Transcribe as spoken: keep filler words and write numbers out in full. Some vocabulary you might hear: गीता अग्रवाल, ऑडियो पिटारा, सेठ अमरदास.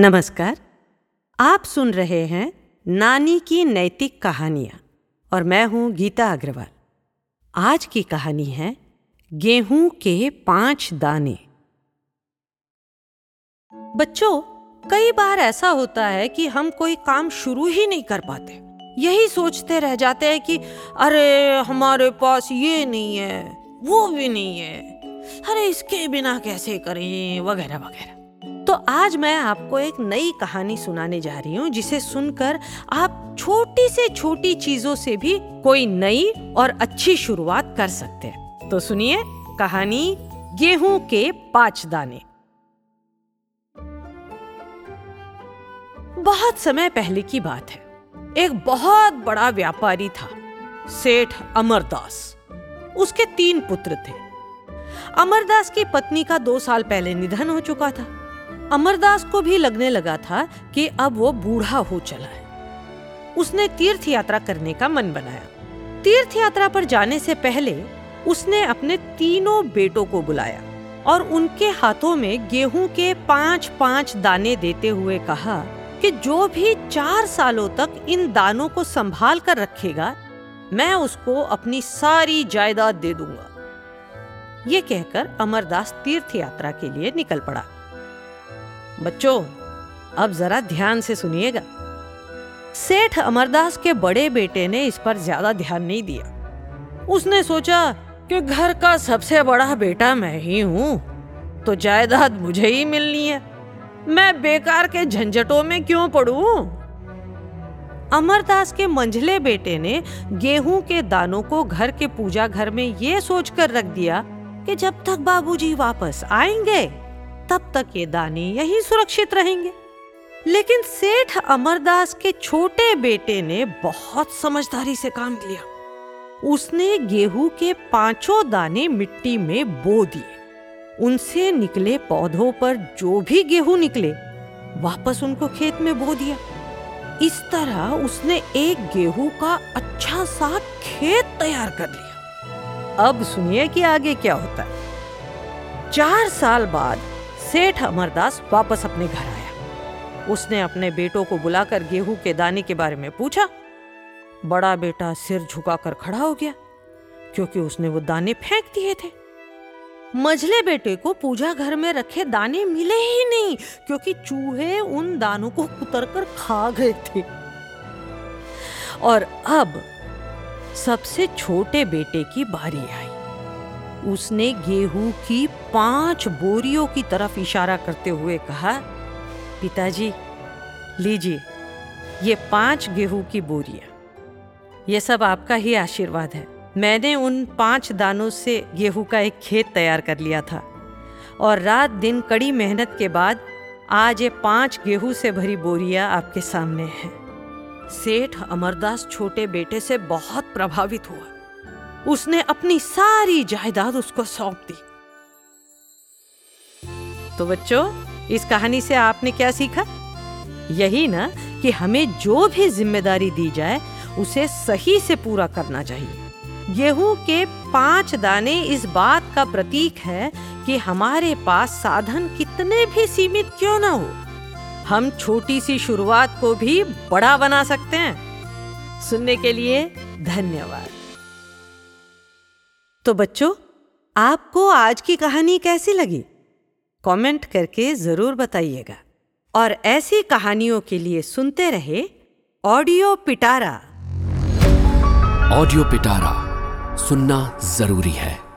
नमस्कार, आप सुन रहे हैं नानी की नैतिक कहानियाँ और मैं हूँ गीता अग्रवाल। आज की कहानी है गेहूं के पांच दाने। बच्चों, कई बार ऐसा होता है कि हम कोई काम शुरू ही नहीं कर पाते। यही सोचते रह जाते हैं कि अरे हमारे पास ये नहीं है, वो भी नहीं है, अरे इसके बिना कैसे करें, वगैरह वगैरह। तो आज मैं आपको एक नई कहानी सुनाने जा रही हूँ, जिसे सुनकर आप छोटी से छोटी चीजों से भी कोई नई और अच्छी शुरुआत कर सकते हैं। तो सुनिए कहानी गेहूं के पांच दाने। बहुत समय पहले की बात है, एक बहुत बड़ा व्यापारी था सेठ अमरदास। उसके तीन पुत्र थे। अमरदास की पत्नी का दो साल पहले निधन हो चुका था। अमरदास को भी लगने लगा था कि अब वो बूढ़ा हो चला है। उसने तीर्थ यात्रा करने का मन बनाया। तीर्थ यात्रा पर जाने से पहले उसने अपने तीनों बेटों को बुलाया और उनके हाथों में गेहूं के पांच पांच दाने देते हुए कहा कि जो भी चार सालों तक इन दानों को संभाल कर रखेगा, मैं उसको अपनी सारी जायदाद दे दूंगा। ये कहकर अमरदास तीर्थ यात्रा के लिए निकल पड़ा। बच्चों, अब जरा ध्यान से सुनिएगा। सेठ अमरदास के बड़े बेटे ने इस पर ज्यादा ध्यान नहीं दिया। उसने सोचा कि घर का सबसे बड़ा बेटा मैं ही हूँ, तो जायदाद मुझे ही मिलनी है, मैं बेकार के झंझटों में क्यों पड़ूं। अमरदास के मंझले बेटे ने गेहूं के दानों को घर के पूजा घर में ये सोच कर रख दिया कि जब तक बाबूजी वापस आएंगे तब तक ये दाने यही सुरक्षित रहेंगे। लेकिन सेठ अमरदास के छोटे बेटे ने बहुत समझदारी से काम लिया। उसने गेहूं के पांचों दाने मिट्टी में बो दिए। उनसे निकले पौधों पर जो भी गेहूं निकले, वापस उनको खेत में बो दिया। इस तरह उसने एक गेहूं का अच्छा सा खेत तैयार कर लिया। अब सुनिए कि आगे क्या होता है। चार साल बाद सेठ अमरदास वापस अपने घर आया। उसने अपने बेटों को बुलाकर गेहूं के दाने के बारे में पूछा। बड़ा बेटा सिर झुकाकर खड़ा हो गया क्योंकि उसने वो दाने फेंक दिए थे। मझले बेटे को पूजा घर में रखे दाने मिले ही नहीं क्योंकि चूहे उन दानों को कुतरकर खा गए थे। और अब सबसे छोटे बेटे की बारी आई। उसने गेहूं की पांच बोरियों की तरफ इशारा करते हुए कहा, पिताजी लीजिए, ये पांच गेहूं की बोरियां, ये सब आपका ही आशीर्वाद है। मैंने उन पांच दानों से गेहूं का एक खेत तैयार कर लिया था और रात दिन कड़ी मेहनत के बाद आज ये पांच गेहूं से भरी बोरियां आपके सामने हैं। सेठ अमरदास छोटे बेटे से बहुत प्रभावित हुआ। उसने अपनी सारी जायदाद उसको सौंप दी। तो बच्चों, इस कहानी से आपने क्या सीखा? यही ना कि हमें जो भी जिम्मेदारी दी जाए उसे सही से पूरा करना चाहिए। गेहूं के पांच दाने इस बात का प्रतीक है कि हमारे पास साधन कितने भी सीमित क्यों ना हो, हम छोटी सी शुरुआत को भी बड़ा बना सकते हैं। सुनने के लिए धन्यवाद। तो बच्चों, आपको आज की कहानी कैसी लगी? कमेंट करके जरूर बताइएगा। और ऐसी कहानियों के लिए सुनते रहे ऑडियो पिटारा। ऑडियो पिटारा सुनना जरूरी है।